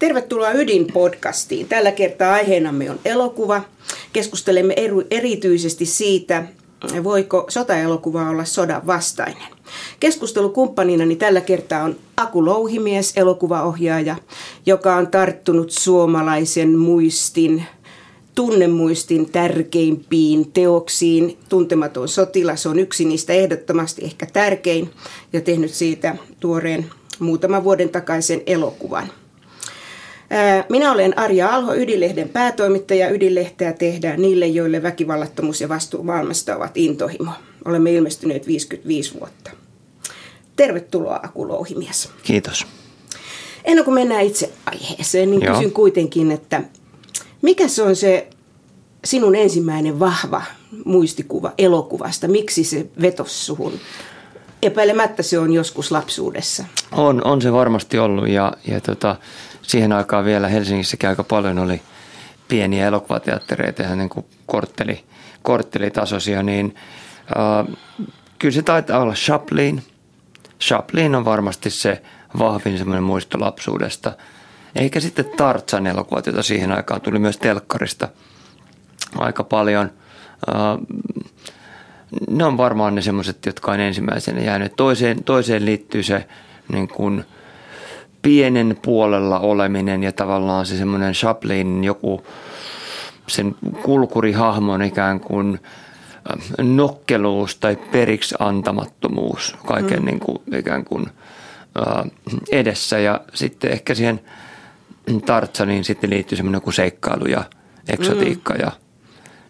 Tervetuloa Ydin-podcastiin. Tällä kertaa aiheenamme on elokuva. Keskustelemme erityisesti siitä, voiko sotaelokuva olla sodan vastainen. Keskustelukumppaninani tällä kertaa on Aku Louhimies, elokuvaohjaaja, joka on tarttunut suomalaisen tunnemuistin tärkeimpiin teoksiin. Tuntematon sotilas on yksi niistä, ehdottomasti ehkä tärkein, ja tehnyt siitä tuoreen muutaman vuoden takaisen elokuvan. Minä olen Arja Alho, Ydinlehden päätoimittaja. Ydinlehteä tehdään niille, joille väkivallattomuus ja vastuu maailmasta ovat intohimo. Olemme ilmestyneet 55 vuotta. Tervetuloa, Aku Louhimies. Kiitos. Ennen kuin mennään itse aiheeseen, niin kysyn kuitenkin, että mikä se on se sinun ensimmäinen vahva muistikuva elokuvasta? Miksi se vetosi suhun? Epäilemättä se on joskus lapsuudessa. On se varmasti ollut ja siihen aikaan vielä Helsingissäkin aika paljon oli pieniä elokuvateattereita, ihan niin kuin korttelitasoisia, niin kyllä se taitaa olla Chaplin. Chaplin on varmasti se vahvin semmoinen muisto lapsuudesta. Eikä sitten Tarzan elokuvat, jota siihen aikaan tuli myös telkkarista aika paljon. Ne on varmaan ne semmoiset, jotka on ensimmäisenä jäänyt. Toiseen liittyy se niin kuin pienen puolella oleminen ja tavallaan se semmoinen Chaplin, joku sen kulkurihahmon ikään kuin nokkeluus tai periksi antamattomuus kaiken niin kuin, ikään kuin edessä. Ja sitten ehkä siihen Tarzaniin sitten liittyy semmoinen kuin seikkailu ja eksotiikka. Ja,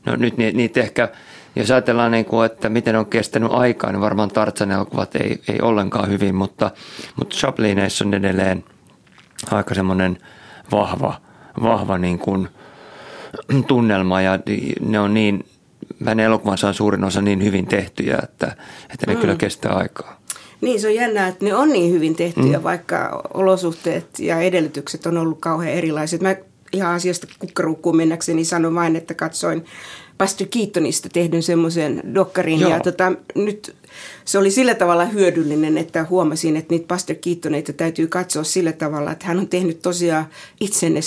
no nyt niitä ehkä... Jos ajatellaan, että miten on kestänyt aikaa, niin varmaan Tarzan-elokuvat ei ollenkaan hyvin, mutta Chaplineissa on edelleen aika semmoinen vahva niin kuin tunnelma, ja ne on niin, hänen elokuvansa on suurin osa niin hyvin tehtyjä, että ne kyllä kestää aikaa. Niin, se on jännää, että ne on niin hyvin tehtyjä, vaikka olosuhteet ja edellytykset on ollut kauhean erilaiset. Mä ihan asiasta kukkaruukkuun mennäkseni sanon vain, että katsoin Pastor Keatonista tehdyn semmoisen dokkarin. Ja nyt se oli sillä tavalla hyödyllinen, että huomasin, että niitä Pastor Keatoneita täytyy katsoa sillä tavalla, että hän on tehnyt tosiaan itsenne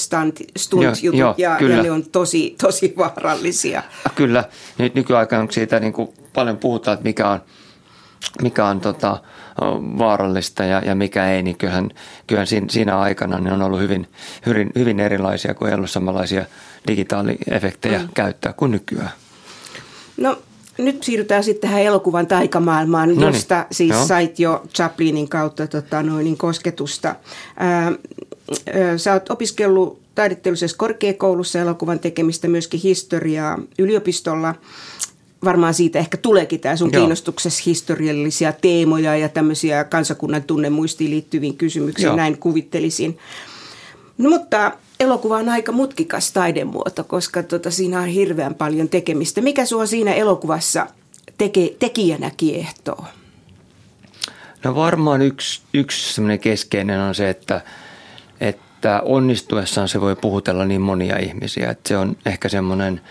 stunt-jutut ja ne on tosi vaarallisia. Kyllä. Nyt nykyaikana siitä niin kuin paljon puhutaan, että mikä on vaarallista ja mikä ei, niin kyllähän siinä aikana ne on ollut hyvin erilaisia, kun ei ollut samanlaisia digitaaliefektejä käyttää kuin nykyään. No nyt siirrytään sitten tähän elokuvan taikamaailmaan, josta sait jo Chaplinin kautta kosketusta. Sä oot opiskellut taidetteellisessä korkeakoulussa elokuvan tekemistä, myöskin historiaa yliopistolla. Varmaan siitä ehkä tuleekin tämä sun kiinnostuksessa historiallisia teemoja ja tämmöisiä kansakunnan tunnemuistiin liittyviin kysymyksiin, näin kuvittelisin. No, mutta elokuva on aika mutkikas taidemuoto, koska siinä on hirveän paljon tekemistä. Mikä sua siinä elokuvassa tekijänä kiehtoo? No varmaan yksi semmoinen keskeinen on se, että onnistuessaan se voi puhutella niin monia ihmisiä. Että se on ehkä semmoinen...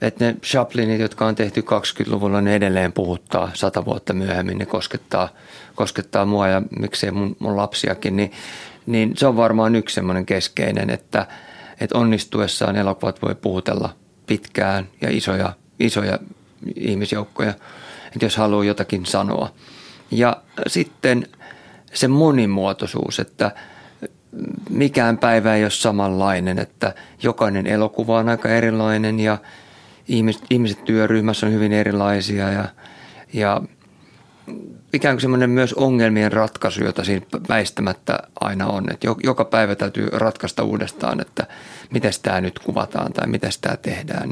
Että ne Chaplinit, jotka on tehty 20-luvulla, ne edelleen puhuttaa 100 vuotta myöhemmin, ne koskettaa mua ja miksei mun lapsiakin. Niin se on varmaan yksi semmoinen keskeinen, että onnistuessaan elokuvat voi puhutella pitkään ja isoja ihmisjoukkoja, että jos haluaa jotakin sanoa. Ja sitten se monimuotoisuus, että mikään päivä ei ole samanlainen, että jokainen elokuva on aika erilainen ja ihmiset työryhmässä on hyvin erilaisia ja ikään kuin semmoinen myös ongelmien ratkaisu, jota siinä väistämättä aina on. Että joka päivä täytyy ratkaista uudestaan, että miten tämä nyt kuvataan tai miten tämä tehdään.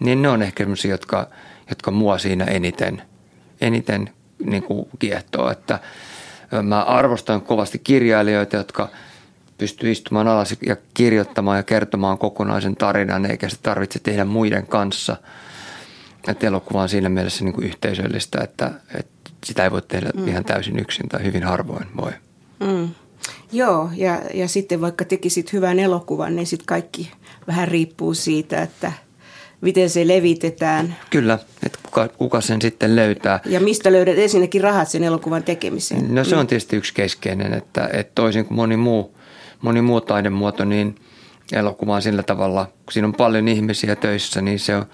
Niin ne on ehkä semmoisia, jotka mua siinä eniten niin kuin kiehtoo. Että mä arvostan kovasti kirjailijoita, jotka pystyy istumaan alas ja kirjoittamaan ja kertomaan kokonaisen tarinan, eikä se tarvitse tehdä muiden kanssa. Et elokuva on siinä mielessä niin kuin yhteisöllistä, että sitä ei voi tehdä ihan täysin yksin tai hyvin harvoin voi. Joo, ja sitten vaikka tekisit hyvän elokuvan, niin sitten kaikki vähän riippuu siitä, että miten se levitetään. Kyllä, että kuka sen sitten löytää. Ja mistä löydät ensinnäkin rahat sen elokuvan tekemiseen? No se on tietysti yksi keskeinen, että toisin kuin moni muu moni muu taidemuoto, niin elokuva on sillä tavalla, kun siinä on paljon ihmisiä töissä, niin se on,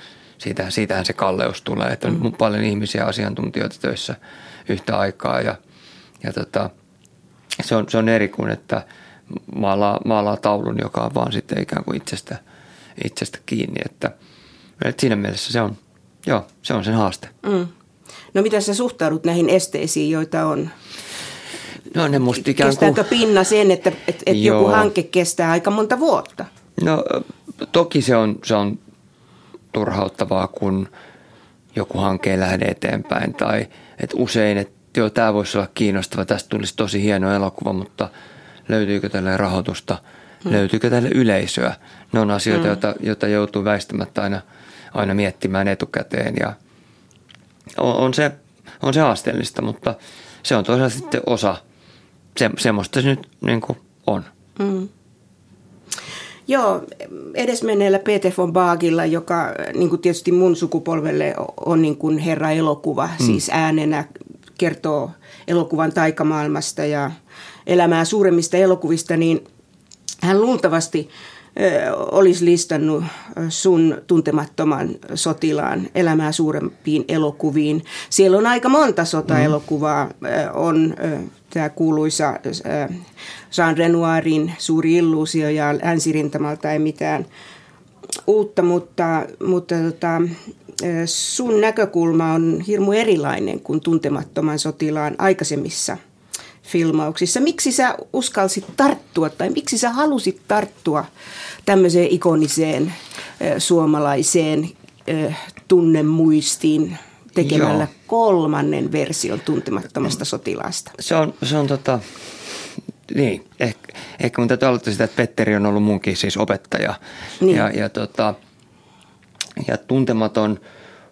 siitähän se kalleus tulee, että on paljon ihmisiä asiantuntijoita töissä yhtä aikaa ja se on eri kuin, että maalaa taulun, joka on vaan sitten ikään kuin itsestä kiinni, että siinä mielessä se on sen haaste. Mm. No miten sä suhtaudut näihin esteisiin, joita on? No ne musta ikään kuin... Kestääkö pinna sen, että joku hanke kestää aika monta vuotta? No toki se on turhauttavaa, kun joku hanke ei lähde eteenpäin tai että usein, että joo, tämä voisi olla kiinnostava, tästä tulisi tosi hieno elokuva, mutta löytyykö tälle rahoitusta, löytyykö tälle yleisöä? Ne on asioita, joita joutuu väistämättä aina miettimään etukäteen ja on se haasteellista, mutta se on toisaalta sitten osa. Semmoista se nyt niin kuin on. Mm. Joo, edesmenneellä Peter von Baghilla, joka niin kuin tietysti mun sukupolvelle on niin kuin herra elokuva, siis äänenä kertoo elokuvan taikamaailmasta ja elämää suuremmista elokuvista, niin hän luultavasti olisi listannut sun Tuntemattoman sotilaan elämää suurempiin elokuviin. Siellä on aika monta sotaelokuvaa. On tämä kuuluisa Jean Renoirin Suuri illuusio ja Länsirintamalta ei mitään uutta, mutta sun näkökulma on hirmu erilainen kuin Tuntemattoman sotilaan aikaisemmissa filmauksissa. Miksi sä uskalsit tarttua tai miksi sä halusit tarttua tämmöiseen ikoniseen suomalaiseen tunnemuistiin tekemällä kolmannen version Tuntemattomasta sotilaasta? Se on niin, ehkä mun täytyy aloittaa sitä, että Petteri on ollut munkin siis opettaja niin. ja Tuntematon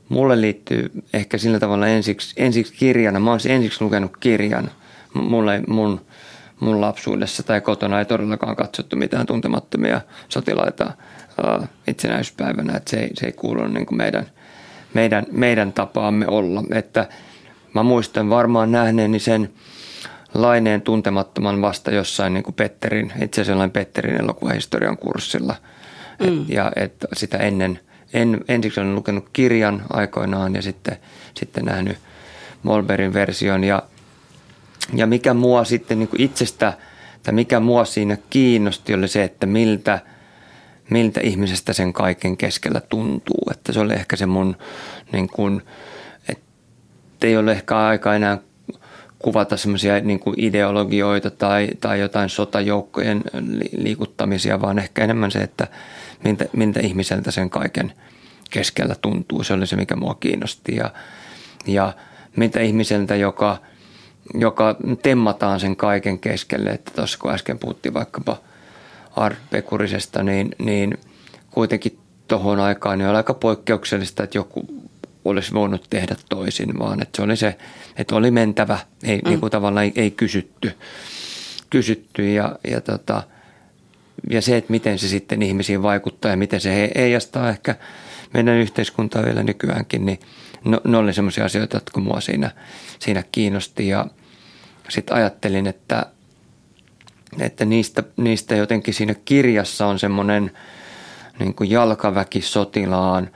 mulle liittyy ehkä sillä tavalla ensiksi kirjana. Mä oon ensiksi lukenut kirjan. Mun lapsuudessa tai kotona ei todellakaan katsottu mitään Tuntemattomia sotilaita itsenäisyyspäivänä, että se ei kuulu niin kuin meidän tapaamme olla. Että mä muistan varmaan nähneeni sen laineen Tuntemattoman vasta jossain niin kuin Petterin, itse asiassa jollain Petterin elokuvahistorian kurssilla. Ja sitä ennen, ensiksi olen lukenut kirjan aikoinaan ja sitten nähnyt Mollbergin version ja mikä mua sitten niin kuin itsestä, tai mikä mua siinä kiinnosti, oli se, että miltä ihmisestä sen kaiken keskellä tuntuu. Että se oli ehkä se mun, niin kuin, että ei ole ehkä aika enää kuvata semmoisia niin kuin ideologioita tai jotain sotajoukkojen liikuttamisia, vaan ehkä enemmän se, että miltä ihmiseltä sen kaiken keskellä tuntuu. Se oli se, mikä mua kiinnosti ja miltä ihmiseltä, joka temmataan sen kaiken keskelle, että tuossa kun äsken puhuttiin vaikkapa Art-Pekurisesta, niin kuitenkin tuohon aikaan niin oli aika poikkeuksellista, että joku olisi voinut tehdä toisin, vaan että se oli se, että oli mentävä, ei niin kuin tavallaan ei kysytty ja se, että miten se sitten ihmisiin vaikuttaa ja miten se heijastaa ehkä meidän yhteiskuntaa vielä nykyäänkin, niin ne oli semmoisia asioita, jotka mua siinä kiinnosti ja sitten ajattelin, että niistä jotenkin siinä kirjassa on semmoinen niin kuin jalkaväkisotilaan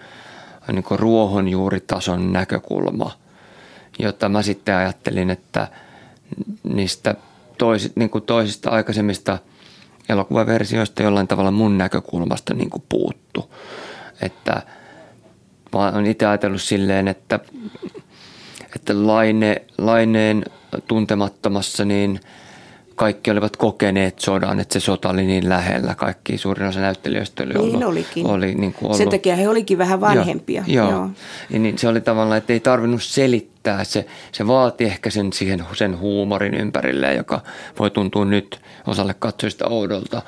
niin kuin ruohonjuuritason näkökulma, jota mä sitten ajattelin, että niistä niin kuin toisista aikaisemmista elokuvaversioista jollain tavalla mun näkökulmasta niin kuin puuttu, että mä olen itse ajatellut silleen, että laineen Tuntemattomassa niin kaikki olivat kokeneet sodan, että se sota oli niin lähellä. Kaikki suurin osa näyttelijöistä oli ollut. Niin olikin. Oli niin kuin ollut. Sen takia he olikin vähän vanhempia. Joo. Ja niin se oli tavallaan, että ei tarvinnut selittää. Se vaati ehkä sen huumorin ympärille, joka voi tuntua nyt osalle katsojista oudolta.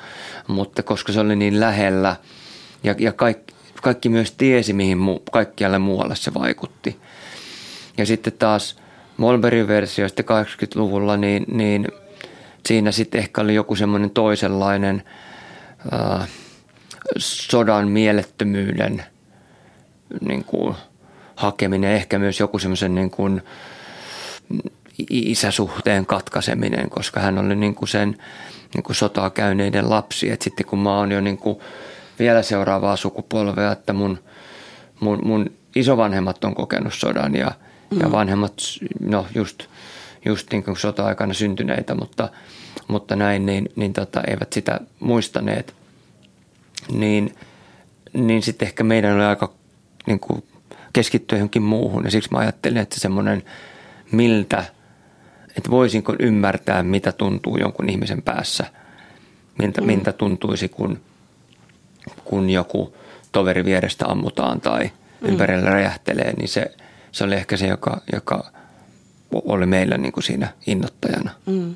Mutta koska se oli niin lähellä ja kaikki myös tiesi, mihin kaikkialle muualle se vaikutti. Ja sitten taas Mollbergin versioista 80-luvulla, niin siinä sitten ehkä oli joku semmoinen toisenlainen sodan mielettömyyden niin kuin hakeminen. Ehkä myös joku semmoisen niin kuin isäsuhteen katkaiseminen, koska hän oli niin kuin sen niin kuin sotaa käyneiden lapsi. Et sitten kun mä oon jo niin kuin vielä seuraavaa sukupolvea, että mun isovanhemmat on kokenut sodan ja vanhemmat, no just niin kuin sota-aikana syntyneitä, mutta näin, niin eivät sitä muistaneet. Niin sitten ehkä meidän oli aika niin kuin keskittyä johonkin muuhun, ja siksi mä ajattelin, että se semmoinen miltä, että voisinko ymmärtää, mitä tuntuu jonkun ihmisen päässä, miltä tuntuisi, kun joku toveri vierestä ammutaan tai ympärillä räjähtelee, niin se oli ehkä se, joka oli meillä niin kuin siinä innoittajana. Mm.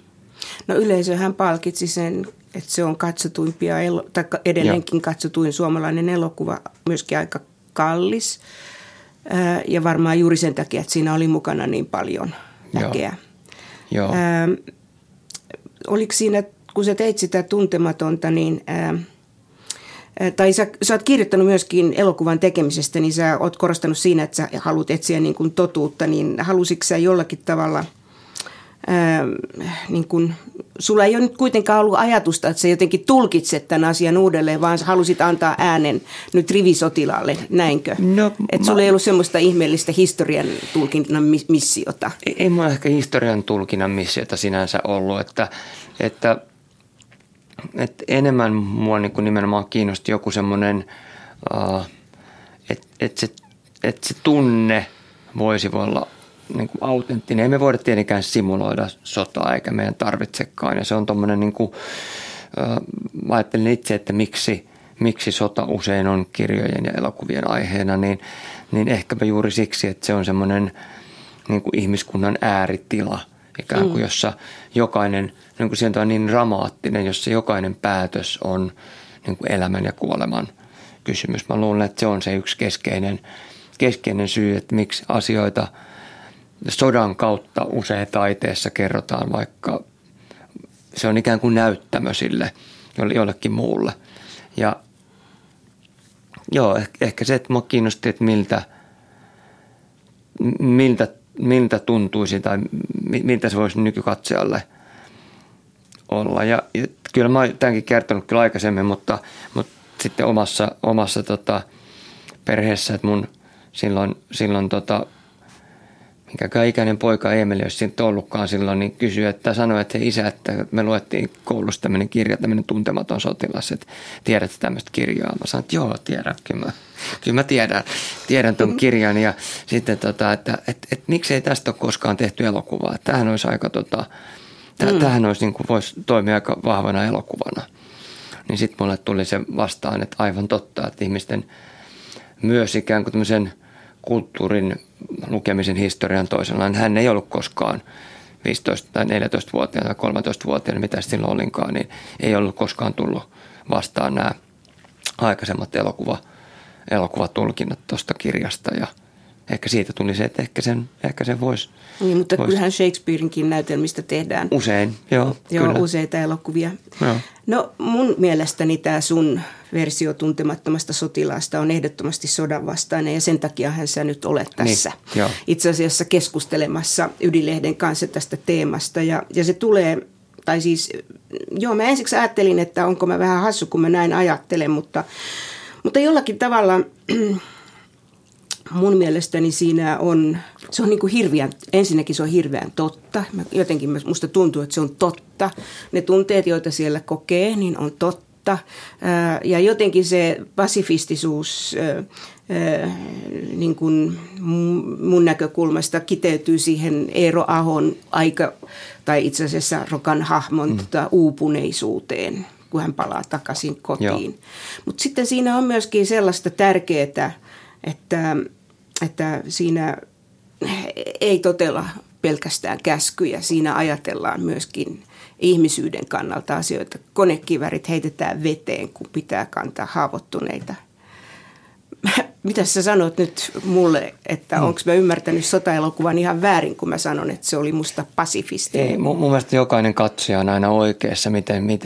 No yleisöhän palkitsi sen, että se on katsotuimpia, tai edelleenkin katsotuin suomalainen elokuva, myöskin aika kallis. Ja varmaan juuri sen takia, että siinä oli mukana niin paljon väkeä. Joo. Oliko siinä, kun sä teit sitä tuntematonta, niin tai sä oot kirjoittanut myöskin elokuvan tekemisestä, niin sä oot korostanut siinä, että sä haluat etsiä niin kuin totuutta, niin halusitko sä jollakin tavalla, niin kuin, sulla ei ole nyt kuitenkaan ollut ajatusta, että sä jotenkin tulkitset tämän asian uudelleen, vaan sä halusit antaa äänen nyt rivisotilaalle, näinkö? No, että sulla ei ollut semmoista ihmeellistä historian tulkinnan missiota. Ei mulla ehkä historian tulkinnan missiota sinänsä ollut, että enemmän mua niin kuin nimenomaan kiinnosti joku semmoinen, että se tunne voisi olla niin kuin autenttinen. Ei me voida tietenkään simuloida sotaa, eikä meidän tarvitsekaan. Ja se on tommoinen, niin kuin, mä ajattelin itse, että miksi sota usein on kirjojen ja elokuvien aiheena, niin ehkäpä juuri siksi, että se on semmoinen niin kuin ihmiskunnan ääritila, ikään kuin jossa jokainen, niin kuin sieltä on niin dramaattinen, jossa jokainen päätös on niin kuin elämän ja kuoleman kysymys. Mä luulen, että se on se yksi keskeinen syy, että miksi asioita sodan kautta usein taiteessa kerrotaan, vaikka se on ikään kuin näyttämö sille jollekin muulle. Ja joo, ehkä se, että minua kiinnosti, että miltä tuntuisi tai miltä se voisi nykykatsejalle olla. Ja kyllä mä oon tämänkin kertonut kyllä aikaisemmin, mutta sitten omassa perheessä, että mun silloin mikäkään ikäinen poika Eemeli, jos siitä on ollutkaan silloin, niin kysyi, että sanoi, että isä, että me luettiin koulussa tämmöinen kirja, tämmöinen Tuntematon sotilas, että tiedätkö tämmöistä kirjaa? Mä sanoin, että joo, tiedän, kyllä mä tiedän tuon kirjan. Ja sitten, että miksei tästä ole koskaan tehty elokuvaa. Tämähän olisi aika, tämähän olisi niin kuin voisi toimia aika vahvana elokuvana. Niin sitten mulle tuli se vastaan, että aivan totta, että ihmisten myös ikään kuin tämmöisen kulttuurin lukemisen historian toisenlainen. Hän ei ollut koskaan 15- tai 14-vuotiaana tai 13-vuotiaana, mitä silloin olinkaan, niin ei ollut koskaan tullut vastaan nämä aikaisemmat elokuvatulkinnat tuosta kirjasta. Ja ehkä siitä tuli se, että ehkä sen voisi. Niin, mutta kyllähän Shakespearenkin näytelmistä tehdään. Usein, joo kyllä. Useita elokuvia. Joo. No mun mielestäni tämä sun versio Tuntemattomasta sotilaasta on ehdottomasti sodanvastainen, ja sen takiahan sä nyt olet tässä niin, itse asiassa keskustelemassa Ydinlehden kanssa tästä teemasta. Ja se tulee, tai siis, joo, mä ensiksi ajattelin, että onko mä vähän hassu, kun mä näin ajattelen, mutta jollakin tavalla mun mielestäni siinä on, se on niin kuin ensinnäkin se on hirveän totta. Jotenkin musta tuntuu, että se on totta. Ne tunteet, joita siellä kokee, niin on totta. Ja jotenkin se pasifistisuus niin kuin mun näkökulmasta kiteytyy siihen Eero Ahon tai itse asiassa Rokan hahmon uupuneisuuteen, kun hän palaa takaisin kotiin. Mutta sitten siinä on myöskin sellaista tärkeää, että siinä ei totella pelkästään käskyjä, siinä ajatellaan myöskin ihmisyyden kannalta asioita. Konekivärit heitetään veteen, kun pitää kantaa haavoittuneita. Mitä sä sanot nyt mulle, että onko mä ymmärtänyt sotaelokuvan ihan väärin, kun mä sanon, että se oli musta pasifistinen? Ei, mun mielestä jokainen katsoja on aina oikeassa,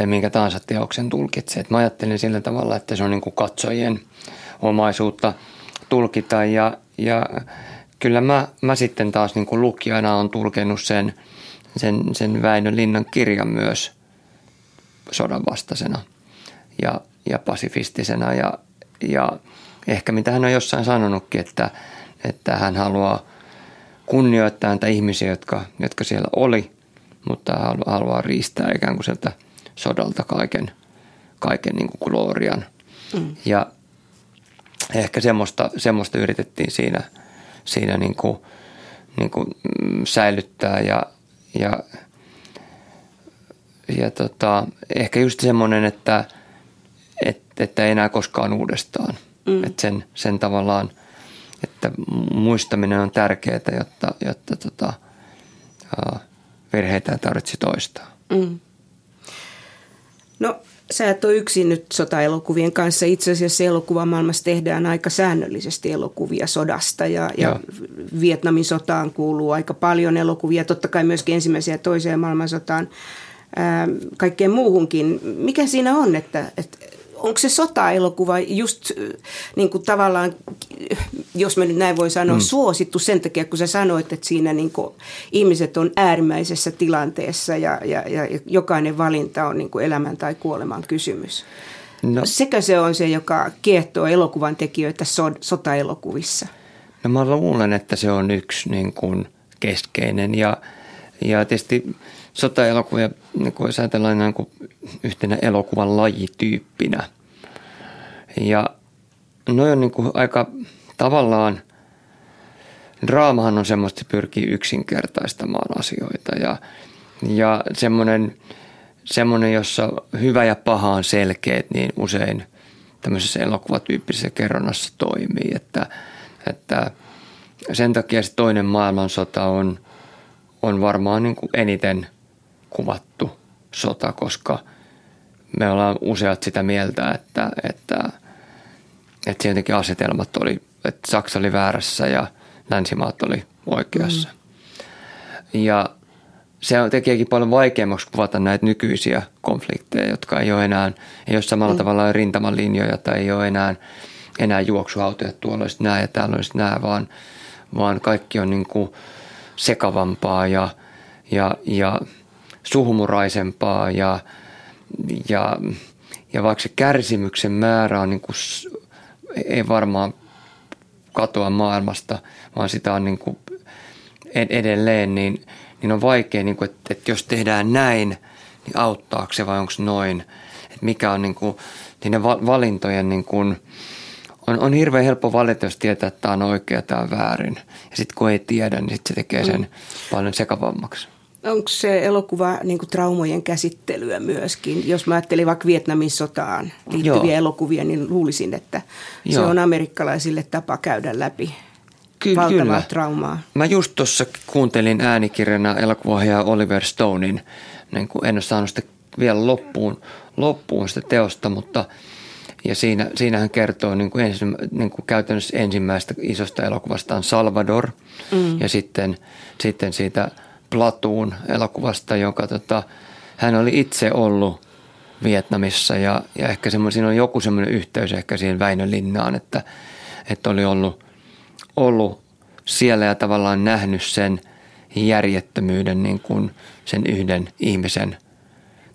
minkä tahansa teoksen tulkitsee. Et mä ajattelin sillä tavalla, että se on niinku katsojien omaisuutta tulkita ja kyllä mä sitten taas niin kuin lukijana olen tulkenut sen Väinö Linnan kirjan myös sodan vastaisena ja pasifistisena ja ehkä mitä hän on jossain sanonutkin, että hän haluaa kunnioittaa näitä ihmisiä, jotka siellä oli, mutta hän haluaa riistää ikään kuin sieltä sodalta kaiken niin kuin glorian. Mm. Ja ehkä semmoista yritettiin siinä niin kuin säilyttää ja ehkä just semmoinen, että ei enää koskaan uudestaan. Mm. Että sen tavallaan, että muistaminen on tärkeää, jotta virheitä ei tarvitse toistaa. Mm. No sä et ole yksin nyt sotaelokuvien kanssa. Itse asiassa elokuvamaailmassa tehdään aika säännöllisesti elokuvia sodasta ja Vietnamin sotaan kuuluu aika paljon elokuvia. Totta kai myöskin ensimmäiseen ja toiseen maailmansotaan, kaikkeen muuhunkin. Mikä siinä on, että onko se sotaelokuva just niin kuin tavallaan, jos mä nyt näin voi sanoa, suosittu sen takia, kun sä sanoit, että siinä niin kuin ihmiset on äärimmäisessä tilanteessa ja jokainen valinta on niin kuin elämän tai kuoleman kysymys. No, sekä se on se, joka kiehtoo elokuvan tekijöitä sotaelokuvissa? No mä luulen, että se on yksi niin kuin keskeinen ja tietysti sotaelokuvia, kun ajatellaan niin kuin yhtenä elokuvan lajityyppinä. Ja noi on niin kuin aika tavallaan, draamahan on semmoista, että pyrkii yksinkertaistamaan asioita. Ja semmoinen, jossa hyvä ja paha on selkeät, niin usein tämmöisessä elokuvatyyppisessä kerronnassa toimii. Että sen takia se toinen maailmansota on varmaan niin kuin eniten kuvattu sota, koska me ollaan useat sitä mieltä, että se jotenkin asetelmat oli, että Saksa oli väärässä ja länsimaat oli oikeassa. Mm. Ja se tekeekin paljon vaikeammaksi kuvata näitä nykyisiä konflikteja, jotka ei ole samalla tavalla rintaman linjoja tai ei ole enää juoksuhautoja, tuolla olisi nämä ja täällä olisi nämä, vaan kaikki on niin kuin sekavampaa ja suhumuraisempaa ja vaikka se kärsimyksen määrä on niin kuin, ei varmaan katoa maailmasta, vaan sitä on niin kuin edelleen, niin on vaikea, niin kuin, että jos tehdään näin, niin auttaako se vai onko noin? Että mikä on niin kuin, niiden valintojen niin kuin, on hirveän helppo valita, jos tietää, että tämä on oikea, tämä on väärin. Ja sitten kun ei tiedä, niin sit se tekee sen paljon sekavammaksi. Onko se elokuva niin kuin traumojen käsittelyä myöskin? Jos mä ajattelin vaikka Vietnamin sotaan liittyviä elokuvia, niin luulisin, että se on amerikkalaisille tapa käydä läpi valtavaa traumaa. Mä just tuossa kuuntelin äänikirjana elokuvaohjaaja Oliver Stonein. Niin en ole saanut sitä vielä loppuun sitä teosta, mutta... Ja siinä hän kertoo niin kuin käytännössä ensimmäistä isosta elokuvastaan Salvador ja sitten siitä Platoon elokuvasta, joka hän oli itse ollut Vietnamissa ja ehkä siinä on joku semmoinen yhteys ehkä siihen Väinö Linnaan, että oli ollut siellä ja tavallaan nähnyt sen järjettömyyden niin kuin sen yhden ihmisen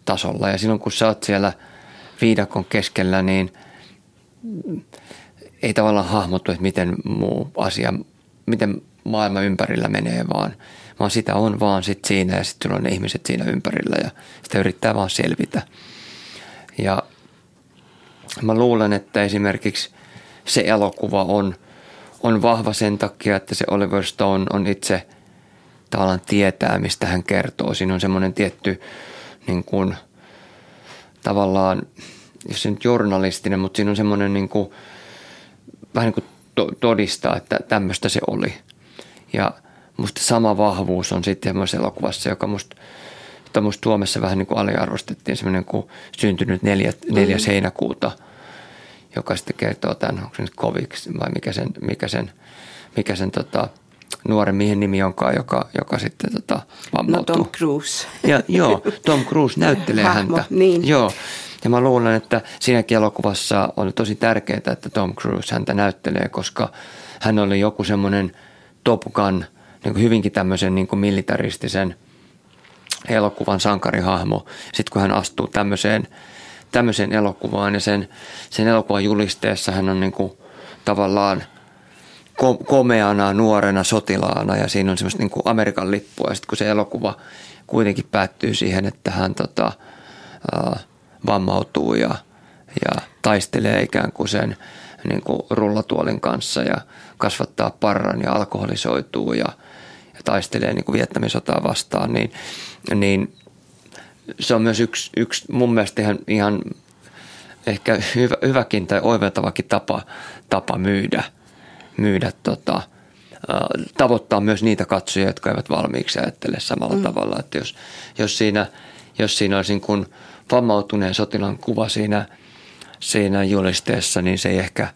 tasolla ja silloin kun sä oot siellä viidakon keskellä, niin ei tavallaan hahmottu, että miten muu asia, miten maailma ympärillä menee, vaan sitä on vaan sit siinä ja sitten sulla on ne ihmiset siinä ympärillä ja sitä yrittää vaan selvitä. Ja mä luulen, että esimerkiksi se elokuva on vahva sen takia, että se Oliver Stone on itse tavallaan tietää, mistä hän kertoo. Siinä on semmoinen tietty niin kuin tavallaan, jos se nyt journalistinen, mutta siinä on semmoinen niin kuin, vähän niin kuin todistaa, että tämmöistä se oli. Ja musta sama vahvuus on sitten semmoisessa elokuvassa, joka musta Suomessa vähän niin kuin aliarvostettiin, semmoinen kuin Syntynyt 4. heinäkuuta, joka sitten kertoo tämän, onko se nyt Koviksi vai mikä sen nuoren miehen nimi onkaan, joka sitten vammautuu. No Tom Cruise. Joo, Tom Cruise näyttelee häntä. Niin. Joo, ja mä luulen, että siinäkin elokuvassa on tosi tärkeää, että Tom Cruise häntä näyttelee, koska hän oli joku semmoinen Top Gun, niin kuin hyvinkin tämmöisen niin kuin militaristisen elokuvan sankarihahmo. Sitten kun hän astuu tämmöiseen elokuvaan ja sen elokuvan julisteessa hän on niin kuin tavallaan komeana, nuorena sotilaana ja siinä on semmoista niin kuin Amerikan lippua. Ja sitten kun se elokuva kuitenkin päättyy siihen, että hän vammautuu ja taistelee ikään kuin sen niin kuin rullatuolin kanssa ja kasvattaa parran ja alkoholisoituu ja taistelee niin kuin Vietnamin sotaa vastaan, niin se on myös yksi mun mielestä ihan ehkä hyväkin tai oiveltavakin tapa myydä tavoittaa myös niitä katsojia, jotka eivät valmiiksi ajattele samalla tavalla. Että jos siinä olisi niin kuin vammautuneen sotilaan kuva siinä julisteessa, niin se ei ehkä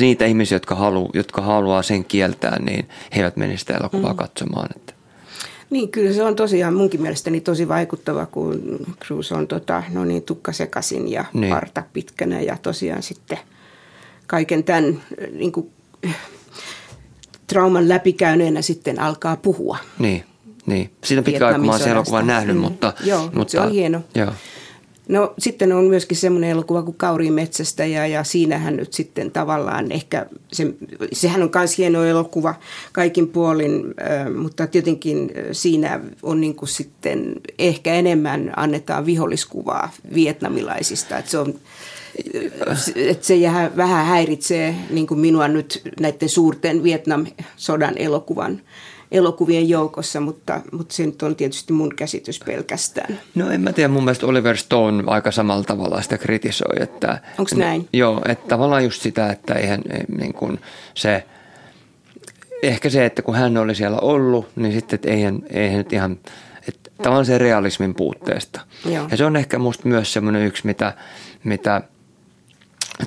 niitä ihmisiä, jotka haluaa sen kieltää, niin he eivät mene sitä elokuvaa katsomaan. Niin, kyllä se on tosiaan munkin mielestäni tosi vaikuttava, kun Cruise on tukka sekaisin ja parta pitkänä ja tosiaan sitten kaiken tämän niin kuin, trauman läpikäyneenä sitten alkaa puhua. Niin. Siinä on pitkä aika, kun mä oon sen elokuvan nähnyt, mutta se on hieno. Joo. No sitten on myöskin semmoinen elokuva kuin Kauria metsästä ja siinähän nyt sitten tavallaan ehkä, sehän on myös hieno elokuva kaikin puolin, mutta tietenkin siinä on niin kuin sitten ehkä enemmän annetaan viholliskuvaa vietnamilaisista, että se on... Että se vähän häiritsee niin kuin minua nyt näiden suurten Vietnam-sodan elokuvien joukossa, mutta se nyt on tietysti mun käsitys pelkästään. No en mä tiedä, mun mielestä Oliver Stone aika samalla tavalla sitä kritisoi. Onko näin? Joo, että tavallaan just sitä, että eihän niin kuin se, ehkä se, että kun hän oli siellä ollut, niin sitten että eihän nyt ihan... Tavallaan se realismin puutteesta. Joo. Ja se on ehkä musta myös semmoinen yksi, mitä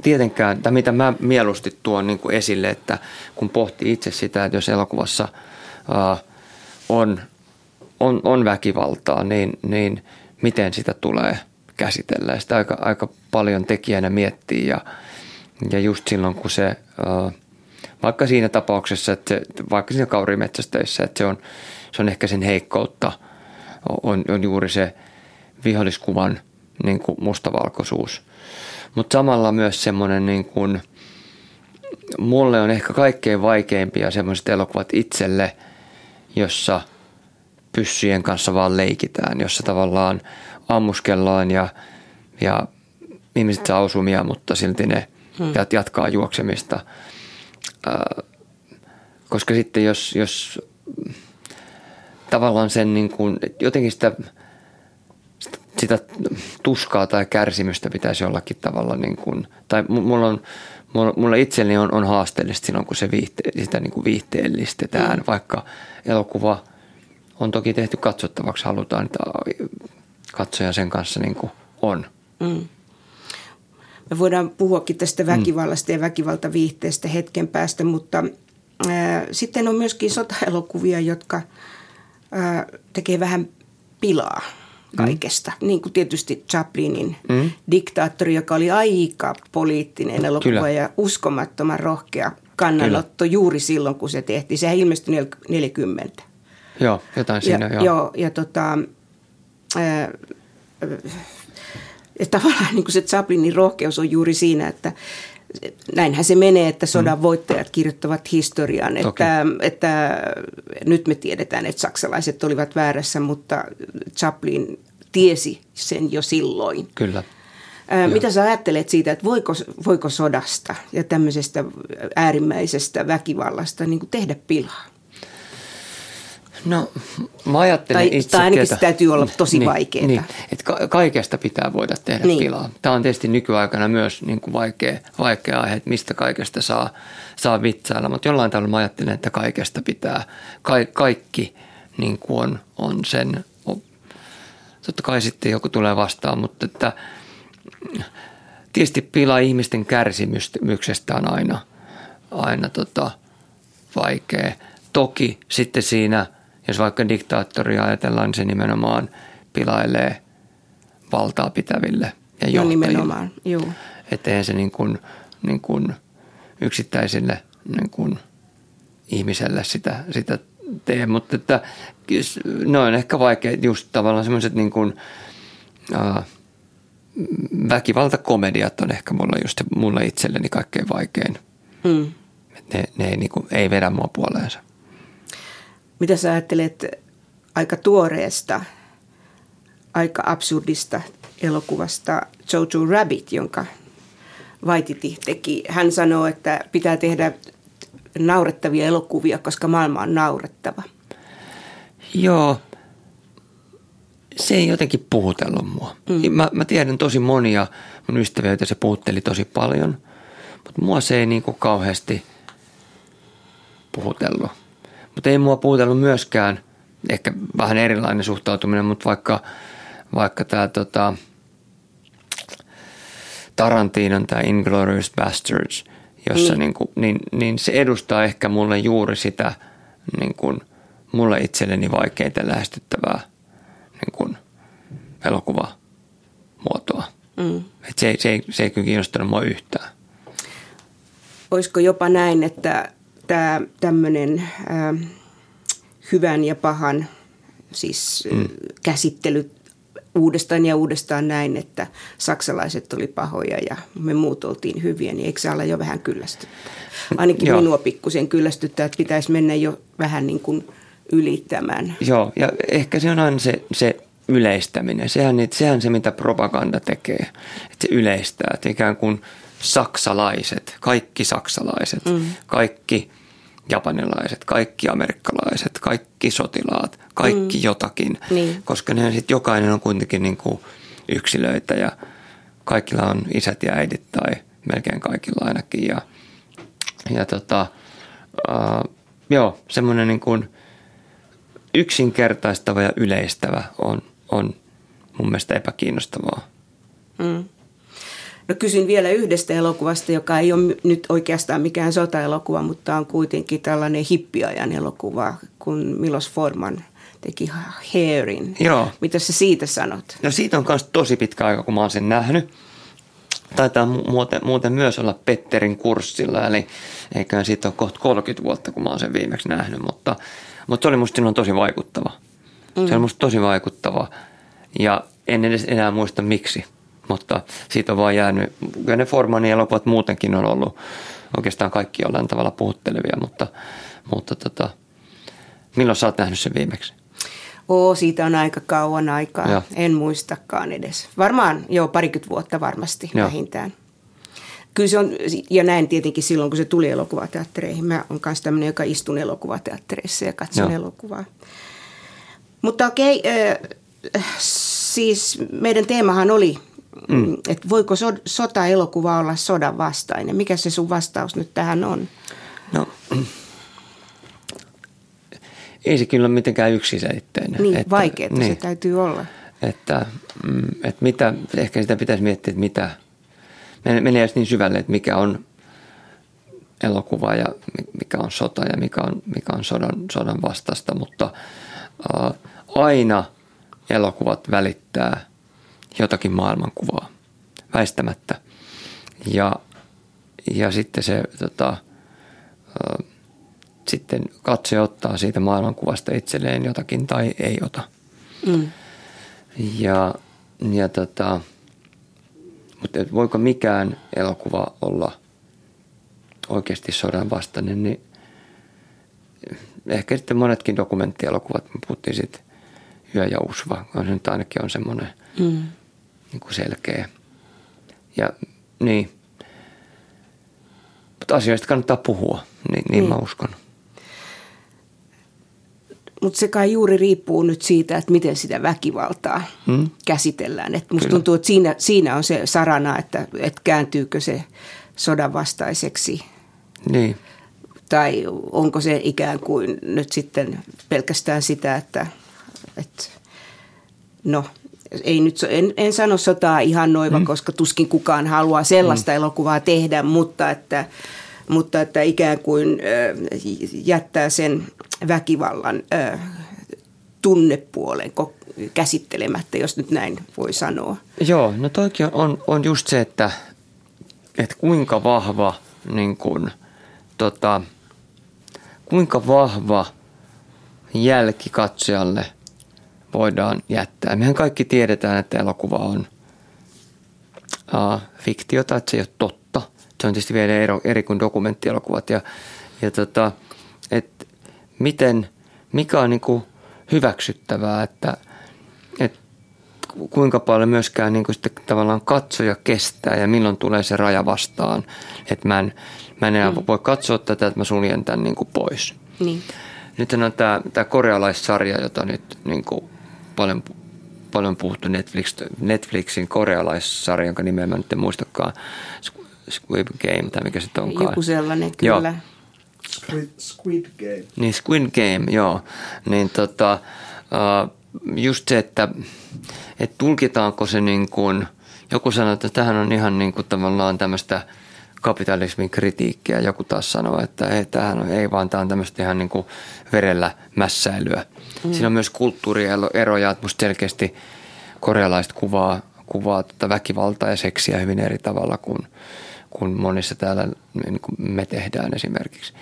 tietenkään, tai mitä mä mieluusti tuon niin kuin esille, että kun pohtii itse sitä, että jos elokuvassa on väkivaltaa, niin miten sitä tulee käsitellä. Ja sitä aika paljon tekijänä miettii ja just silloin, kun se, vaikka siinä tapauksessa, että vaikka siinä kaurimetsästöissä, että se on ehkä sen heikkoutta, on juuri se viholliskuvan niin kuin mustavalkoisuus. Mutta samalla myös semmoinen, niin kuin, mulle on ehkä kaikkein vaikeimpia semmoiset elokuvat itselle, jossa pyssyjen kanssa vaan leikitään, jossa tavallaan ammuskellaan ja ihmiset saa osumia, mutta silti ne jatkaa juoksemista. Koska sitten jos tavallaan sen niin kuin, jotenkin sitä tuskaa tai kärsimystä pitäisi jollakin tavalla niin kuin, tai mulla itselleni on haasteellista silloin, kun se sitä niin kuin viihteellistetään, vaikka elokuva on toki tehty katsottavaksi, halutaan, että katsoja sen kanssa niin kuin on. Me voidaan puhuakin tästä väkivallasta ja väkivaltaviihteestä hetken päästä, mutta sitten on myöskin sotaelokuvia, jotka tekee vähän pilaa kaikesta. Niin kuin tietysti Chaplinin Diktaattori, joka oli aika poliittinen elokuva ja uskomattoman rohkea kannanotto juuri silloin, kun se tehtiin. Sehän ilmestyi 40. Joo, jotain siinä. Joo, ja tavallaan niin kuin se Chaplinin rohkeus on juuri siinä, että näinhän se menee, että sodan voittajat kirjoittavat historian, että nyt me tiedetään, että saksalaiset olivat väärässä, mutta Chaplin tiesi sen jo silloin. Kyllä. Mitä sä ajattelet siitä, että voiko sodasta ja tämmöisestä äärimmäisestä väkivallasta niin kuin tehdä pilaa? No mä ajattelen tai ainakin se täytyy olla tosi vaikeaa. Niin, että kaikesta pitää voida tehdä pilaa. Tämä on tietysti nykyaikana myös niin kuin vaikea aihe, että mistä kaikesta saa vitsailla. Mutta jollain tavalla mä ajattelen, että kaikesta pitää. Kaikki niin kuin on sen. Totta kai sitten joku tulee vastaan, mutta että, tietysti pilaa ihmisten kärsimyksestä on aina vaikea. Toki sitten siinä... Jos vaikka diktaattoria ajatellaan, niin se nimenomaan pilailee valtaa pitäville ja johtajille. No nimenomaan, juu. Että eihän se niin kuin yksittäisille niin kuin ihmiselle sitä tee, mutta että ne on ehkä vaikea just tavallaan semmoiset niin kuin väkivaltakomediat on ehkä mulla itselleni kaikkein vaikein. Mm. Ne ei, niin kuin, ei vedä mua puoleensa. Mitä sä ajattelet aika tuoreesta, aika absurdista elokuvasta Jojo Rabbit, jonka Vaititi teki? Hän sanoo, että pitää tehdä naurettavia elokuvia, koska maailma on naurettava. Joo, se ei jotenkin puhutellut mua. Mm. Mä tiedän tosi monia mun ystäviä, joita se puhutteli tosi paljon, mutta mua se ei niin kuin kauheasti puhutellut. Mutta ei mua puhutellut myöskään, ehkä vähän erilainen suhtautuminen, mutta vaikka tämä Tarantinon tämä Inglourious Basterds, jossa niin kuin, niin se edustaa ehkä mulle juuri sitä niin kuin mulle itselleni vaikeita lähestyttävää niin kuin elokuvamuotoa. Mm. Et se ei kyllä kiinnostanut mua yhtään. Olisiko jopa näin, että tämä tämmöinen hyvän ja pahan siis käsittely uudestaan ja uudestaan näin, että saksalaiset oli pahoja ja me muut oltiin hyviä, niin eikö se olla jo vähän kyllästyttää? Ainakin minua pikkusen kyllästyttää, että pitäisi mennä jo vähän niin kuin ylittämään. Joo, ja ehkä se on aina se yleistäminen. Sehän se, mitä propaganda tekee, että se yleistää, että ikään kuin saksalaiset, kaikki japanilaiset, kaikki amerikkalaiset, kaikki sotilaat, kaikki jotakin, niin. Koska ne sitten jokainen on kuitenkin niin kuin yksilöitä ja kaikilla on isät ja äidit tai melkein kaikilla ainakin ja semmoinen niin kuin yksinkertaistava ja yleistävä on mun mielestä epäkiinnostavaa. Mm. No kysyn vielä yhdestä elokuvasta, joka ei ole nyt oikeastaan mikään sotaelokuva, mutta on kuitenkin tällainen hippiajan elokuva, kun Miloš Forman teki Hairin. Joo. Mitä sä siitä sanot? No siitä on myös tosi pitkä aika, kun mä oon sen nähnyt. Taitaa muuten myös olla Petterin kurssilla, eli eiköhän siitä ole kohta 30 vuotta, kun mä oon sen viimeksi nähnyt, mutta se oli musta silloin tosi vaikuttava. Mm. Se oli musta tosi vaikuttava ja en edes enää muista miksi. Mutta siitä on vaan jäänyt, ja ne Formanin elokuvat muutenkin on ollut oikeastaan kaikki jollain tavalla puhuttelevia, mutta milloin sä oot nähnyt sen viimeksi? Siitä on aika kauan aikaa, joo. En muistakaan edes. Varmaan, parikymmentä vuotta varmasti vähintään. Kyllä se on, ja näin tietenkin silloin, kun se tuli elokuvateattereihin. Mä oon kanssa tämmöinen, joka istun elokuvateattereissa ja katson elokuvaa. Mutta okei, siis meidän teemahan oli... Mm. Että voiko sotaelokuva olla sodan vastainen? Mikä se sun vastaus nyt tähän on? No, ei se kyllä mitenkään yksiselitteinen. Niin, vaikeaa niin, se täytyy olla. Että mitä, ehkä sitä pitäisi miettiä, että mitä, menee just niin syvälle, että mikä on elokuva ja mikä on sota ja mikä on sodan vastaista, mutta aina elokuvat välittää jotakin maailmankuvaa, väistämättä. Ja sitten se sitten katsoja ottaa siitä maailmankuvasta itselleen jotakin tai ei ota. Mm. Ja mutta voiko mikään elokuva olla oikeasti sodan vastainen, niin ehkä sitten monetkin dokumenttielokuvat, me puhuttiin sitten Yö ja Usva, on se nyt ainakin on semmoinen niin kuin selkeä. Ja niin. Mutta asioista kannattaa puhua, niin. Mä uskon. Mutta se kai juuri riippuu nyt siitä, että miten sitä väkivaltaa käsitellään. Et musta tuntuu, että siinä on se sarana, että kääntyykö se sodan vastaiseksi. Niin. Tai onko se ikään kuin nyt sitten pelkästään sitä, että no... Ei nyt, en sano sotaa ihan noiva, koska tuskin kukaan haluaa sellaista elokuvaa tehdä, mutta että ikään kuin jättää sen väkivallan tunnepuolen käsittelemättä, jos nyt näin voi sanoa. Joo, no toikin on just se, että kuinka vahva niin kun, kuinka vahva jälki katsojalle voidaan jättää. Mehän kaikki tiedetään, että elokuva on fiktiota, että se ei ole totta. Se on tietysti vielä eri kuin dokumenttielokuvat. Et mikä on niinku hyväksyttävää, että kuinka paljon myöskään niinku sitten tavallaan katsoja kestää ja milloin tulee se raja vastaan, että mä en enää voi katsoa tätä, että mä suljen tämän niinku pois. Niin. Nyt on tämä korealaissarja, jota nyt niinku paljon puhuttu Netflixin korealaissarja, jonka nimeä mä nyt en muistakaan, Squid Game tai mikä se onkaan. Joku sellainen, kyllä. Joo. Squid Game. Niin, Squid Game, joo. Niin just se, että tulkitaanko se niin kuin, joku sanoo, että tämähän on ihan niin kuin tavallaan tämmöistä kapitalismin kritiikkiä. Joku taas sanoo, että ei, tämähän on, ei vaan, tämä on tämmöistä ihan niin kuin verellä mässäilyä. Mm. Siinä on myös kulttuurieroja, että musta selkeästi korealaiset kuvaa väkivaltaa ja seksiä hyvin eri tavalla kuin monissa täällä niin kuin me tehdään esimerkiksi.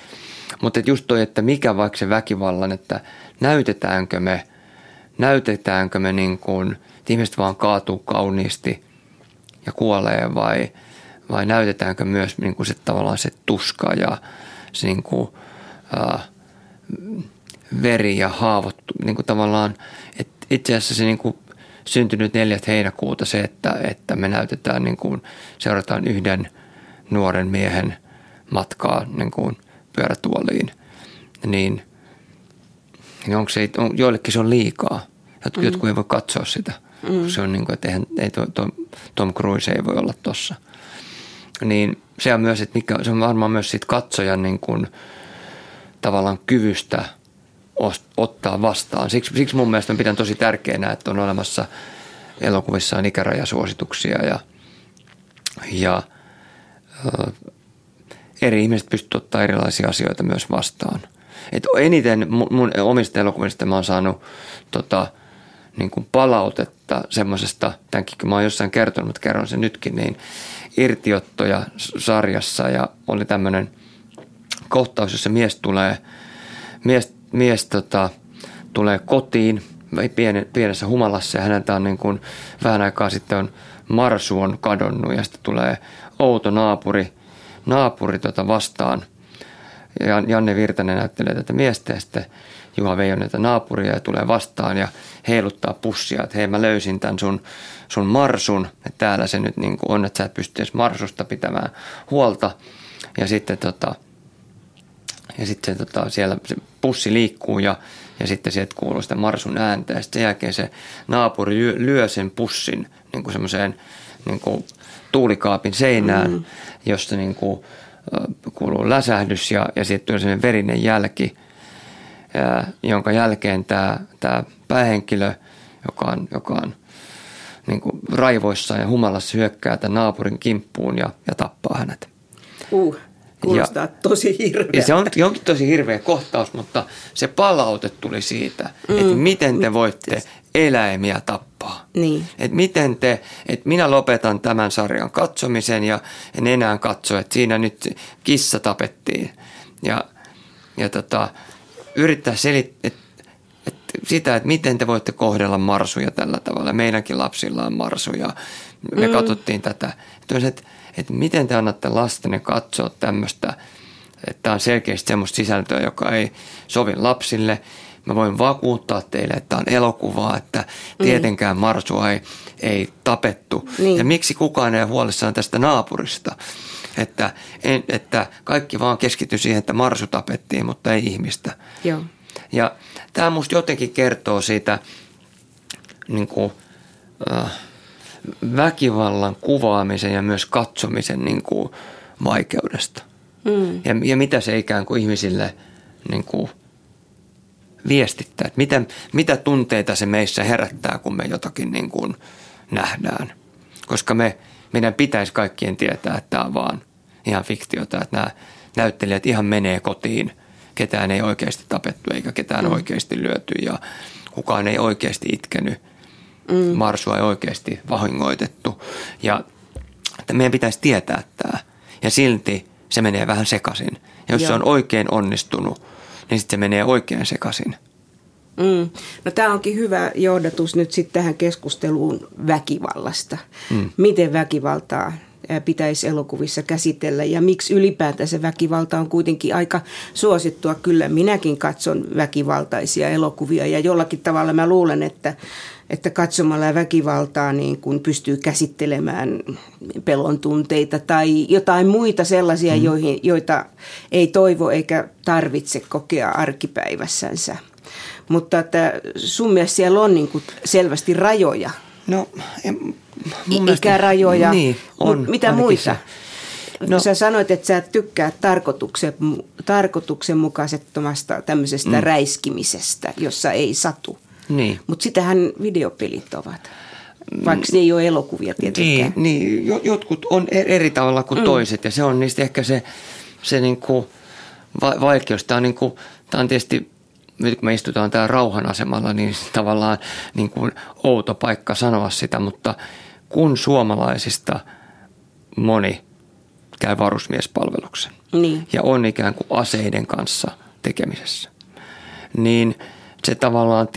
Mutta just toi, että mikä vaikka se väkivallan, että näytetäänkö me niin kuin, että ihmiset vaan kaatuu kauniisti ja kuolee vai näytetäänkö myös niin kuin se tavallaan se tuska ja se niin kuin, veri ja haavoittu, niin kuin tavallaan, että itse asiassa se niin kuin syntynyt 4. heinäkuuta se, että me näytetään niin kuin, seurataan yhden nuoren miehen matkaa niin kuin pyörätuoliin, niin onko se, joillekin se on liikaa. Jotkut ei voi katsoa sitä. Se on niin kuin, että ei Tom Cruise ei voi olla tossa. Niin se on myös, että se on varmaan myös siitä katsojan niin kuin, tavallaan kyvystä ottaa vastaan. Siksi mun mielestä pidän tosi tärkeänä, että on olemassa elokuvissaan ikärajasuosituksia ja eri ihmiset pystyvät ottaa erilaisia asioita myös vastaan. Et eniten mun omista elokuvista mä oon saanut niin kuin palautetta semmoisesta, tämänkin kun mä oon jossain kertonut, mutta kerron sen nytkin, niin irtiottoja sarjassa ja oli tämmöinen kohtaus, jossa mies tulee kotiin pienessä humalassa ja häneltä on niin kuin vähän aikaa sitten on marsu on kadonnut ja sitten tulee outo naapuri vastaan. Janne Virtanen näyttelee tätä miestä ja sitten Juha vei on näitä naapuria ja tulee vastaan ja heiluttaa pussia, että hei, mä löysin tämän sun marsun, että täällä se nyt niin kuin on, että sä et pysty edes marsusta pitämään huolta. Ja sitten, siellä se pussi liikkuu ja sitten sieltä kuuluu sitä marsun ääntä ja sitten sen jälkeen se naapuri lyö sen pussin niin kuin semmoiseen niin kuin tuulikaapin seinään, josta niin kuin kuuluu läsähdys ja sitten tulee semmoinen verinen jälki, jonka jälkeen tämä päähenkilö, joka on niin kuin raivoissaan ja humalassa, hyökkää tämän naapurin kimppuun ja tappaa hänet. Kuulostaa tosi hirveä. Ja se onkin tosi hirveä kohtaus, mutta se palaute tuli siitä, että miten te voitte eläimiä tappaa. Niin. Että miten minä lopetan tämän sarjan katsomisen ja en enää katso, että siinä nyt kissa tapettiin. Ja yrittää selittää sitä, että miten te voitte kohdella marsuja tällä tavalla. Meidänkin lapsilla on marsuja. Me katsottiin tätä. Että miten te annatte lastenne katsoa tämmöistä, että tämä on selkeästi semmoista sisältöä, joka ei sovi lapsille. Mä voin vakuuttaa teille, että on elokuvaa, että tietenkään marsua ei tapettu. Niin. Ja miksi kukaan ei ole huolissaan tästä naapurista? Että kaikki vaan keskittyy siihen, että marsu tapettiin, mutta ei ihmistä. Joo. Ja tämä musta jotenkin kertoo siitä niin kuin, väkivallan kuvaamisen ja myös katsomisen niin kuin, vaikeudesta. Ja mitä se ikään kuin ihmisille niin kuin, viestittää. Että mitä tunteita se meissä herättää, kun me jotakin niin kuin, nähdään. Koska meidän pitäisi kaikkien tietää, että tämä on vaan ihan fiktiota, että nämä näyttelijät ihan menee kotiin. Ketään ei oikeasti tapettu eikä ketään oikeasti lyöty ja kukaan ei oikeasti itkenyt. Marsua ei oikeasti vahingoitettu. Ja että meidän pitäisi tietää tämä. Ja silti se menee vähän sekaisin. Ja jos se on oikein onnistunut niin sitten se menee oikein sekaisin. Mm. No tämä onkin hyvä johdatus nyt sitten tähän keskusteluun väkivallasta. Mm. Miten väkivaltaa pitäisi elokuvissa käsitellä ja miksi ylipäätään se väkivalta on kuitenkin aika suosittua. Kyllä minäkin katson väkivaltaisia elokuvia ja jollakin tavalla mä luulen, että katsomalla väkivaltaa niin kun pystyy käsittelemään pelon tunteita tai jotain muita sellaisia, joita ei toivo eikä tarvitse kokea arkipäivässänsä. Mutta että sun mielestä siellä on niin kuin selvästi rajoja. No, ikärajoja. Niin, on. Mitä muita? No, sä sanoit, että sä tykkäät tarkoituksenmukaisettomasta tämmöisestä räiskimisestä, jossa ei satu. Niin. Mutta sitähän videopelit ovat, vaikka ne ei ole elokuvia tietenkään. Niin. Jotkut on eri tavalla kuin toiset ja se on niistä ehkä se niin kuin vaikeus. Tämä on tietysti... Nyt kun me istutaan täällä rauhanasemalla, niin tavallaan niin kuin outo paikka sanoa sitä, mutta kun suomalaisista moni käy varusmiespalveluksen ja on ikään kuin aseiden kanssa tekemisessä, niin se tavallaan,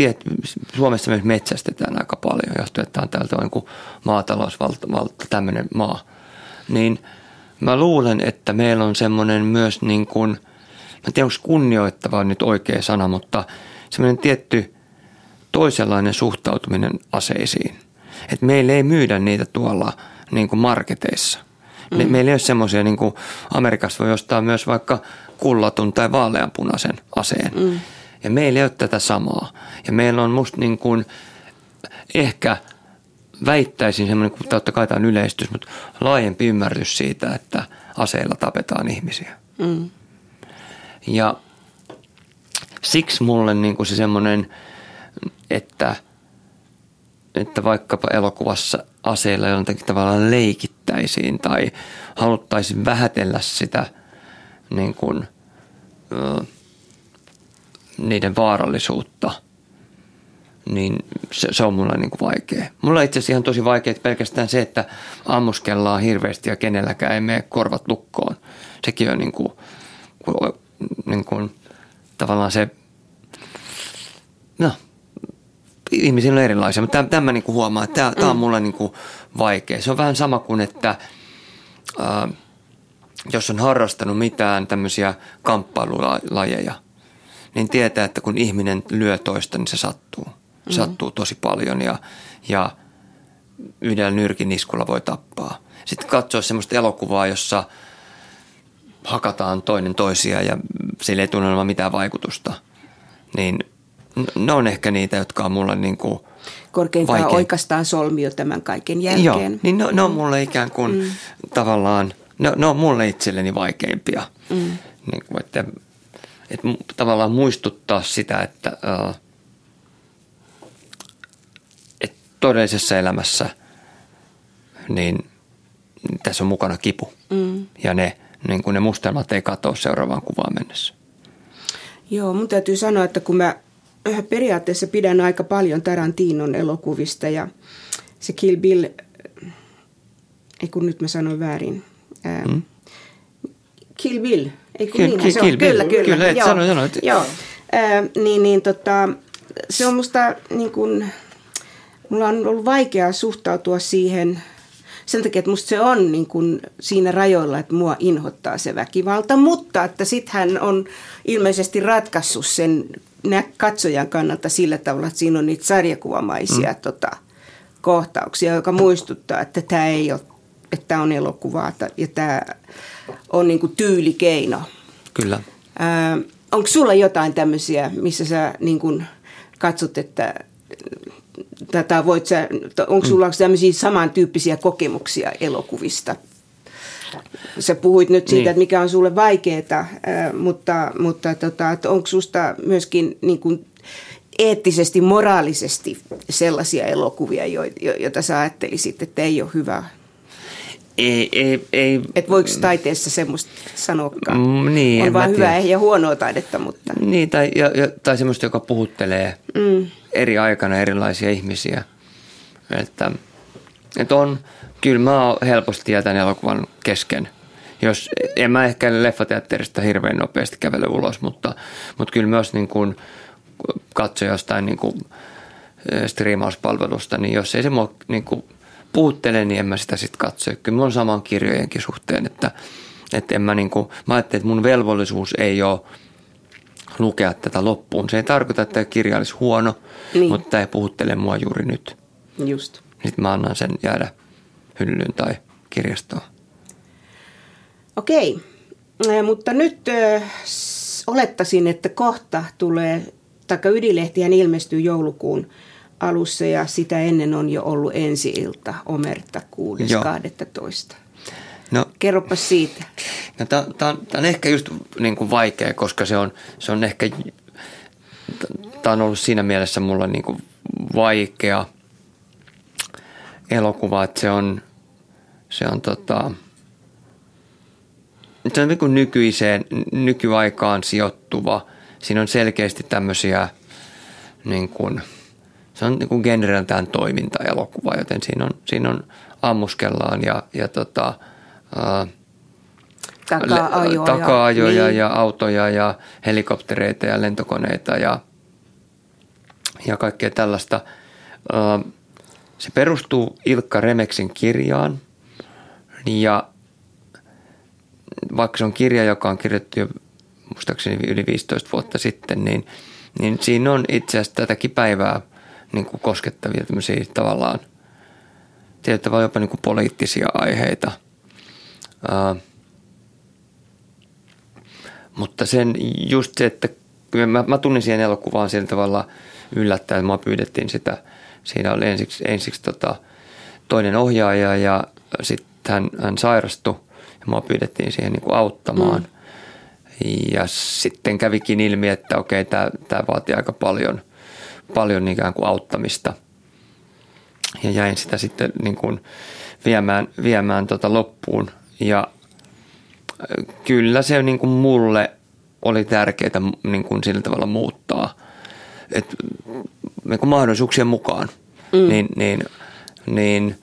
Suomessa myös metsästetään aika paljon, johtuen, että on täältä niin kuin maatalousvalta, tämmöinen maa, niin mä luulen, että meillä on semmoinen myös niin kuin mä en tiedä, onko kunnioittava on nyt oikea sana, mutta semmoinen tietty toisenlainen suhtautuminen aseisiin. Että meillä ei myydä niitä tuolla niin kuin marketeissa. Meillä ei ole semmoisia, niin kuin Amerikassa voi ostaa myös vaikka kullatun tai vaaleanpunaisen aseen. Ja meillä ei ole tätä samaa. Ja meillä on musta niin kuin ehkä väittäisin semmoinen, kun totta kai tämä on yleistys, mutta laajempi ymmärrys siitä, että aseilla tapetaan ihmisiä. Ja siksi mulle niin kuin se semmoinen, että vaikkapa elokuvassa aseilla jollakin tavalla leikittäisiin tai haluttaisiin vähätellä sitä niin kuin, niiden vaarallisuutta, niin se on mulle niin kuin vaikea. Mulla on itse asiassa ihan tosi vaikea, että pelkästään se, että ammuskellaan hirveästi ja kenelläkään ei mene korvat lukkoon. Sekin on niin kuin, tavallaan se, no, ihmisillä on erilaisia, mutta tämän niin kuin huomaa, että tämä on mulle niin kuin vaikea. Se on vähän sama kuin, että jos on harrastanut mitään tämmöisiä kamppailulajeja, niin tietää, että kun ihminen lyö toista, niin se sattuu. Sattuu tosi paljon ja yhdellä nyrkin iskulla voi tappaa. Sitten katsoa semmoista elokuvaa, jossa hakataan toinen toisiaan ja sillä ei tunne olemaan mitään vaikutusta, niin ne on ehkä niitä, jotka on mulle niin kuin korkeintaan vaikea. Oikeastaan solmio tämän kaiken jälkeen. Joo, niin ne on mulle ikään kuin tavallaan, ne on mulle itselleni vaikeimpia. Niin kuin, että tavallaan muistuttaa sitä, että todellisessa elämässä niin tässä on mukana kipu ja niin kuin ne mustelmat ei katoa seuraavaan kuvaan mennessä. Joo, mun täytyy sanoa, että kun mä periaatteessa pidän aika paljon Tarantinon elokuvista ja se Kill Bill, ei kun nyt mä sanoin väärin, Kill Bill, ei kun niin, se on, kyllä, joo, sano. Joo. Se on musta niin kuin, mulla on ollut vaikeaa suhtautua siihen, sen takia, että musta se on niin kuin siinä rajoilla, että mua inhottaa se väkivalta, mutta että sit hän on ilmeisesti ratkaissut sen katsojan kannalta sillä tavalla, että siinä on niitä sarjakuvamaisia kohtauksia, joka muistuttaa, että tämä ei ole, että tämä on elokuvaa ja tämä on niin kuin tyylikeino. Kyllä. Onko sulla jotain tämmöisiä, missä sä niin kuin katsot, että... Onko sulla tämmöisiä samantyyppisiä kokemuksia elokuvista? Sä puhuit nyt siitä, että mikä on sulle vaikeaa, mutta onko susta myöskin niin kuin eettisesti, moraalisesti sellaisia elokuvia, joita sä ajattelisit, että ei ole hyvää? Ei. Et voiko taiteessa semmoista sanoakaan? Niin, on vaan hyvää ja huonoa taidetta, mutta... Niin, tai semmoista, joka puhuttelee eri aikana erilaisia ihmisiä. Että on, kyllä mä helposti jätän elokuvan kesken. jos, en mä ehkä leffateatterista hirveän nopeasti kävele ulos, mutta kyllä myös niin kuin katso jostain niin kuin striimauspalvelusta, niin jos ei se mua niin kuin puuttele, niin en mä sitä sitten katso. Kyllä mulla on saman kirjojenkin suhteen, että en mä niin kuin, mä ajattelin, että mun velvollisuus ei ole lukea tätä loppuun. Se ei tarkoita, että kirja olisi huono, niin, mutta tämä ei puhuttele mua juuri nyt. Just. Sitten mä annan sen jäädä hyllyyn tai kirjastoon. Okei, mutta nyt olettaisin, että kohta tulee, taikka Ydinlehtihän ilmestyy joulukuun alussa ja sitä ennen on jo ollut ensi-ilta Omerta 6.12. No, kerropa siitä. No, tämä on ehkä just niin kuin vaikea, koska se on ehkä, tämä on ollut siinä mielessä mulla niin kuin vaikea elokuva, että se on niin kuin nykyaikaan sijoittuva. Siinä on selkeästi tämmöisiä, niin kuin, se on niin kuin genereltään toimintaelokuva, joten siinä on ammuskellaan ja taka-ajoja niin, ja autoja ja helikoptereita ja lentokoneita ja kaikkea tällaista. Se perustuu Ilkka Remeksen kirjaan ja vaikka se on kirja, joka on kirjoittu jo muistaakseni yli 15 vuotta sitten, niin siinä on itse asiassa tätäkin päivää niin kuin koskettavia tämmöisiä tavallaan tietyllä tavalla jopa niin kuin poliittisia aiheita. Mutta sen just se, että mä tunnin siihen elokuvaan sillä tavalla yllättäen, mä pyydettiin sitä. Siinä oli ensiksi toinen ohjaaja ja sitten hän sairastui ja mua pyydettiin siihen niin kuin auttamaan. Ja sitten kävikin ilmi, että okei, tämä vaatii aika paljon ikään kuin auttamista. Ja jäin sitä sitten niin kuin viemään loppuun. Ja kyllä se niin kuin mulle oli tärkeää niin kuin sillä tavalla muuttaa, että niin kuin mahdollisuuksien mukaan niin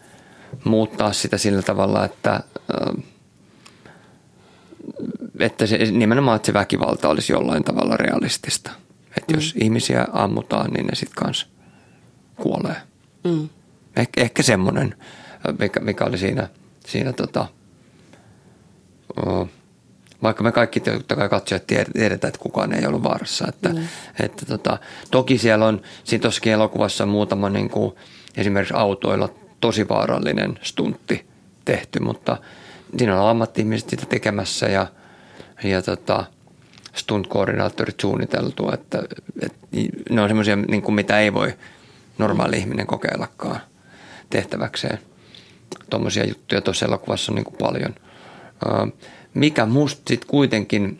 muuttaa sitä sillä tavalla, että se, nimenomaan että se väkivalta olisi jollain tavalla realistista. Että jos ihmisiä ammutaan, niin ne sitten kanssa kuolee. Ehkä semmoinen, mikä oli siinä vaikka me kaikki katsojat tiedetään, että kukaan ei ollut vaarassa. Että toki siellä on siinä tossakin elokuvassa muutama niin kuin esimerkiksi autoilla tosi vaarallinen stuntti tehty, mutta siinä on ammatti-ihmiset sitä tekemässä ja stunt-koordinaattorit suunniteltu, että ne on semmoisia, niin kuin mitä ei voi normaali ihminen kokeillakaan tehtäväkseen. Tuommoisia juttuja tuossa elokuvassa on niin kuin paljon. Mikä musta sitten kuitenkin,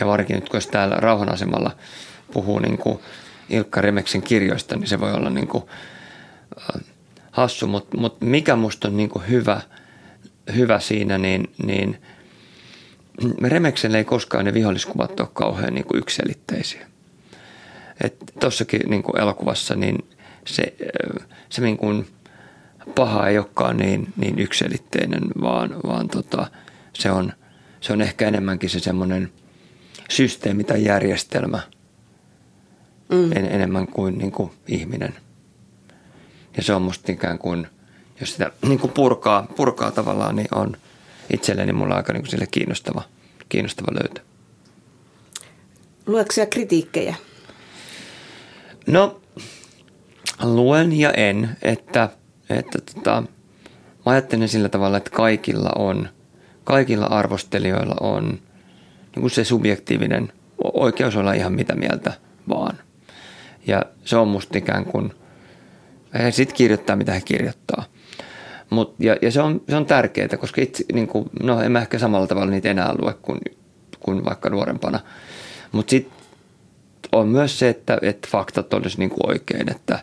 ja varsinkin nyt kun jos täällä rauhanasemalla puhuu niin kuin Ilkka Remeksen kirjoista, niin se voi olla niin kuin hassu, mutta mikä musta on niin kuin hyvä siinä, niin Remekselle ei koskaan ne viholliskuvat ole kauhean niin kuin yksiselitteisiä. Tuossakin niin kuin elokuvassa niin se niin kuin paha ei olekaan niin yksiselitteinen, vaan se on ehkä enemmänkin se semmoinen systeemi tai järjestelmä enemmän kuin niinku ihminen. Ja se on musta ikään kuin, jos sitä niinku purkaa tavallaan, niin on itselleni mulla aika niinku sille kiinnostava löytö. Luetko sä kritiikkejä? No, luen ja en, että mä ajattelen sillä tavalla, että kaikilla arvostelijoilla on niin kuin se subjektiivinen oikeus olla ihan mitä mieltä vaan. Ja se on musta ikään kuin, he sitten kirjoittaa mitä he kirjoittaa. Ja se on tärkeää, koska itse, niin kuin, no en mä ehkä samalla tavalla niitä enää lue kuin vaikka nuorempana. Mutta sitten on myös se, että faktat olisi niin kuin oikein, että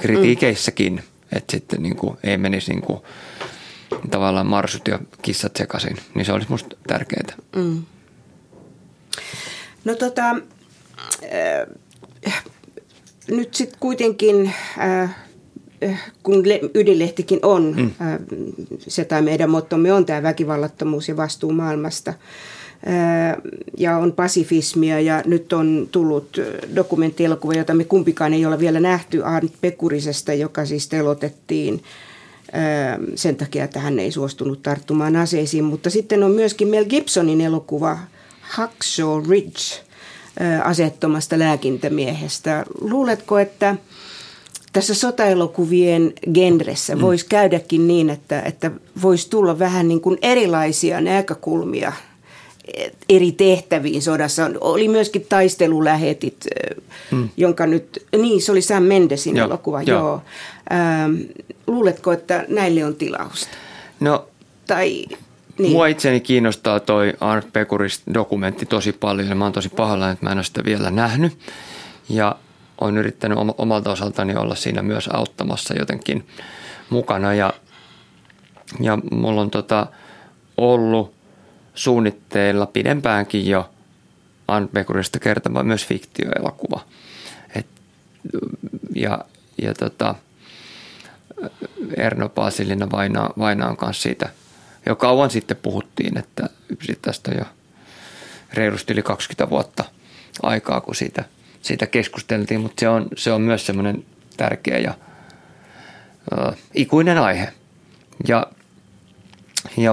kritiikeissäkin, että sitten niin kuin, ei menisi niin kuin tavallaan marsut ja kissat sekaisin, niin se olisi musta tärkeää. No nyt sitten kuitenkin kun Ydinlehtikin on, se tai meidän mottomme on tämä väkivallattomuus ja vastuu maailmasta. Ja on pasifismia ja nyt on tullut dokumenttielokuva, jota me kumpikaan ei ole vielä nähty, Arne Pekurisesta, joka siis telotettiin sen takia, että hän ei suostunut tarttumaan aseisiin. Mutta sitten on myöskin Mel Gibsonin elokuva Hacksaw Ridge aseettomasta lääkintämiehestä. Luuletko, että tässä sotaelokuvien genressä voisi käydäkin niin, että voisi tulla vähän niin kuin erilaisia näkökulmia eri tehtäviin sodassa? Oli myöskin taistelulähetit, jonka nyt, niin se oli Sam Mendesin elokuva, joo. Luuletko, että näille on tilausta? No, tai... Niin. Mua itseäni kiinnostaa toi Arne Pekurin dokumentti tosi paljon. Mä oon tosi pahoillani, että mä en ole sitä vielä nähnyt. Ja oon yrittänyt omalta osaltani olla siinä myös auttamassa jotenkin mukana. Ja mulla on ollut suunnitteilla pidempäänkin jo Arne Pekurista kertava myös fiktioelokuva. Erno Paasilina Vainaan kanssa siitä jo kauan sitten puhuttiin, että tästä on jo reilusti yli 20 vuotta aikaa, kun siitä keskusteltiin, mutta se on myös semmoinen tärkeä ja ikuinen aihe. Ja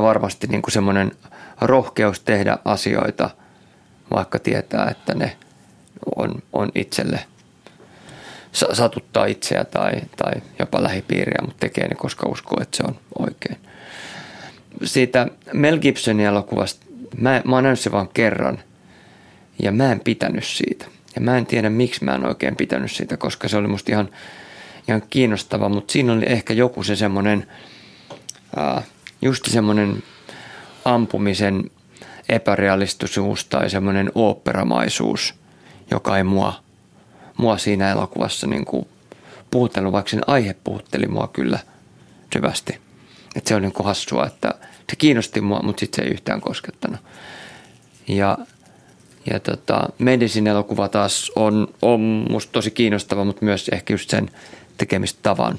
varmasti niin kuin semmoinen rohkeus tehdä asioita, vaikka tietää, että ne on itselle, satuttaa itseä tai jopa lähipiiriä, mutta tekee ne, koska uskoo, että se on oikein. Siitä Mel Gibsonin elokuvasta, mä oon nähnyt sen vaan kerran ja mä en pitänyt siitä. Ja mä en tiedä, miksi mä en oikein pitänyt siitä, koska se oli musta ihan kiinnostava, mutta siinä oli ehkä joku se semmoinen, just semmoinen ampumisen epärealistisuus tai semmoinen oopperamaisuus, joka ei mua siinä elokuvassa niin kuin puhutellut, vaikka sen aihe puhutteli mua kyllä syvästi. Että se on niin kuin hassua, että se kiinnosti mua, mutta sitten se ei yhtään koskettanut. Mendesin elokuva taas on musta tosi kiinnostava, mutta myös ehkä just sen tekemistavan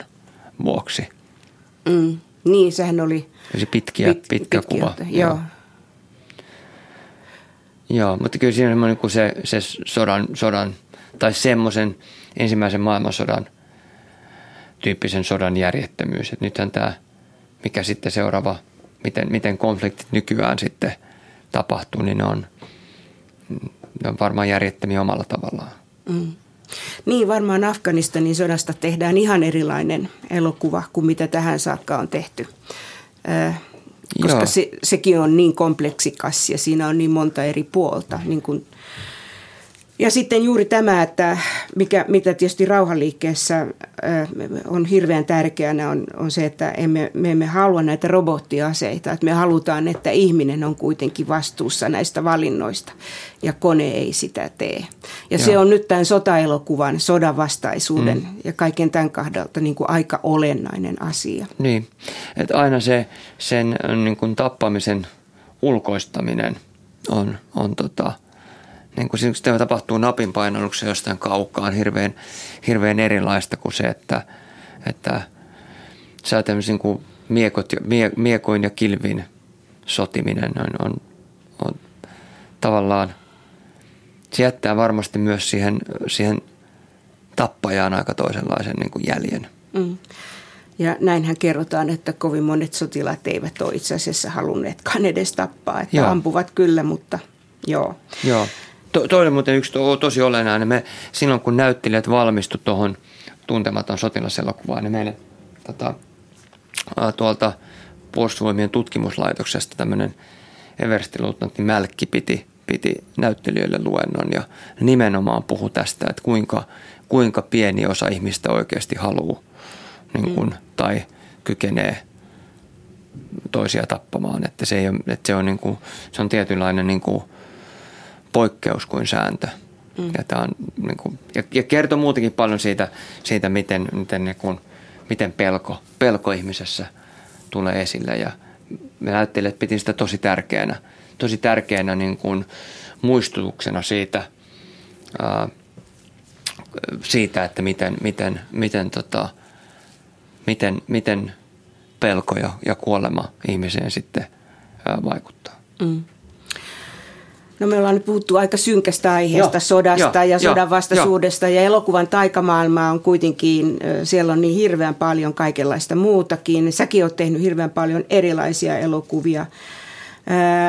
vuoksi. Niin, sehän oli... Se pitkä kuva. Joo. Joo, mutta kyllä siinä on niin kuin se sodan tai semmoisen ensimmäisen maailmansodan tyyppisen sodan järjettömyys. Että nythän tämä... Mikä sitten seuraava, miten konfliktit nykyään sitten tapahtuu, niin ne on varmaan järjettömiä omalla tavallaan. Niin, varmaan Afganistanin sodasta tehdään ihan erilainen elokuva kuin mitä tähän saakka on tehty, koska sekin on niin kompleksikas ja siinä on niin monta eri puolta. Niin kun. Ja sitten juuri tämä, että mitä tietysti rauhanliikkeessä on hirveän tärkeänä, on se, että me emme halua näitä robottiaseita. Että me halutaan, että ihminen on kuitenkin vastuussa näistä valinnoista ja kone ei sitä tee. Ja se on nyt tämän sotaelokuvan, sodan vastaisuuden ja kaiken tämän kahdalta niin kuin aika olennainen asia. Niin, että aina sen niin kuin tappamisen ulkoistaminen on niin kun se tapahtuu napin painalluksessa jostain kaukaa, on hirveän erilaista kuin se, että sä tämmöisen kuin miekoin ja kilvin sotiminen on tavallaan, se jättää varmasti myös siihen tappajaan aika toisenlaisen niin kuin jäljen. Ja näinhän kerrotaan, että kovin monet sotilaat eivät ole itse asiassa halunneetkaan edes tappaa, että ampuvat kyllä, mutta joo. Toinen muuten yksi tosi olennainen. Me silloin, kun näyttelijät valmistu tuohon Tuntematon sotilaselokuvaan, niin meille tuolta Puolustusvoimien tutkimuslaitoksesta tämmöinen everstiluutnantti Mälkki piti näyttelijöille luennon ja nimenomaan puhui tästä, että kuinka pieni osa ihmistä oikeasti haluaa niin kun, tai kykenee toisia tappamaan. Että se on tietynlainen... Niin kun, poikkeus kuin sääntö. Ja kertoo muutenkin paljon siitä miten pelko ihmisessä tulee esille. Ja me ajattelin, että piti sitä tosi tärkeänä niin kuin muistutuksena siitä, että miten miten pelko ja kuolema ihmiseen sitten vaikuttaa. Mm. No me ollaan nyt puhuttu aika synkästä aiheesta, sodasta ja sodan vastaisuudesta ja elokuvan taikamaailmaa on kuitenkin, siellä on niin hirveän paljon kaikenlaista muutakin. Säkin oot tehnyt hirveän paljon erilaisia elokuvia.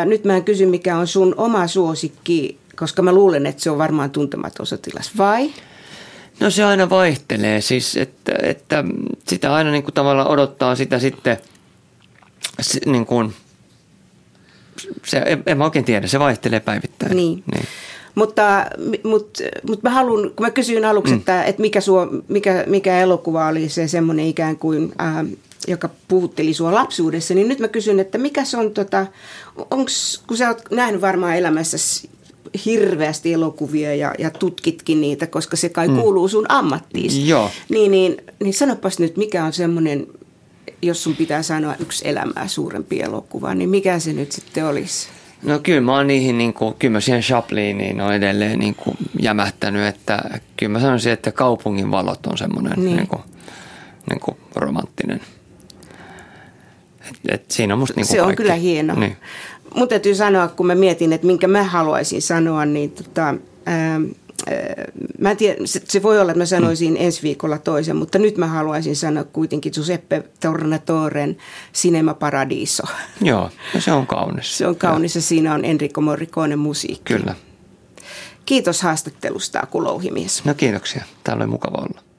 Nyt mä en kysy, mikä on sun oma suosikki, koska mä luulen, että se on varmaan tuntematon sotilas, vai? No se aina vaihtelee, siis että sitä aina niin kuin tavallaan odottaa sitä sitten niin kuin... En mä oikein tiedä, se vaihtelee päivittäin. Niin. Mutta mä haluan, kun mä kysyin aluksi, että mikä elokuva oli se semmoinen ikään kuin, joka puhutteli sua lapsuudessa, niin nyt mä kysyn, että mikä se on, kun sä oot nähnyt varmaan elämässäsi hirveästi elokuvia ja tutkitkin niitä, koska se kai kuuluu sun ammattiin. Joo. Niin sanopas nyt, mikä on semmoinen... Jos sun pitää sanoa yksi elämää suurempi elokuva, niin mikä se nyt sitten olisi? No kyllä mä oon niihin, kyllä mä siihen Chapliniin on edelleen jämähtänyt, että kyllä mä sanoisin, että Kaupungin valot on semmoinen niin kuin romanttinen. Et siinä on musta se on kaikki. Kyllä hieno. Niin. Mun täytyy sanoa, kun mä mietin, että minkä mä haluaisin sanoa, niin mä en tiedä, se voi olla, että mä sanoisin ensi viikolla toisen, mutta nyt mä haluaisin sanoa kuitenkin Giuseppe Tornatoren Cinema Paradiso. Joo, no se on kaunis. Se on kaunis ja siinä on Enrico Morricone musiikki. Kyllä. Kiitos haastattelusta, Aku Louhimies. No kiitoksia, täällä oli mukava olla.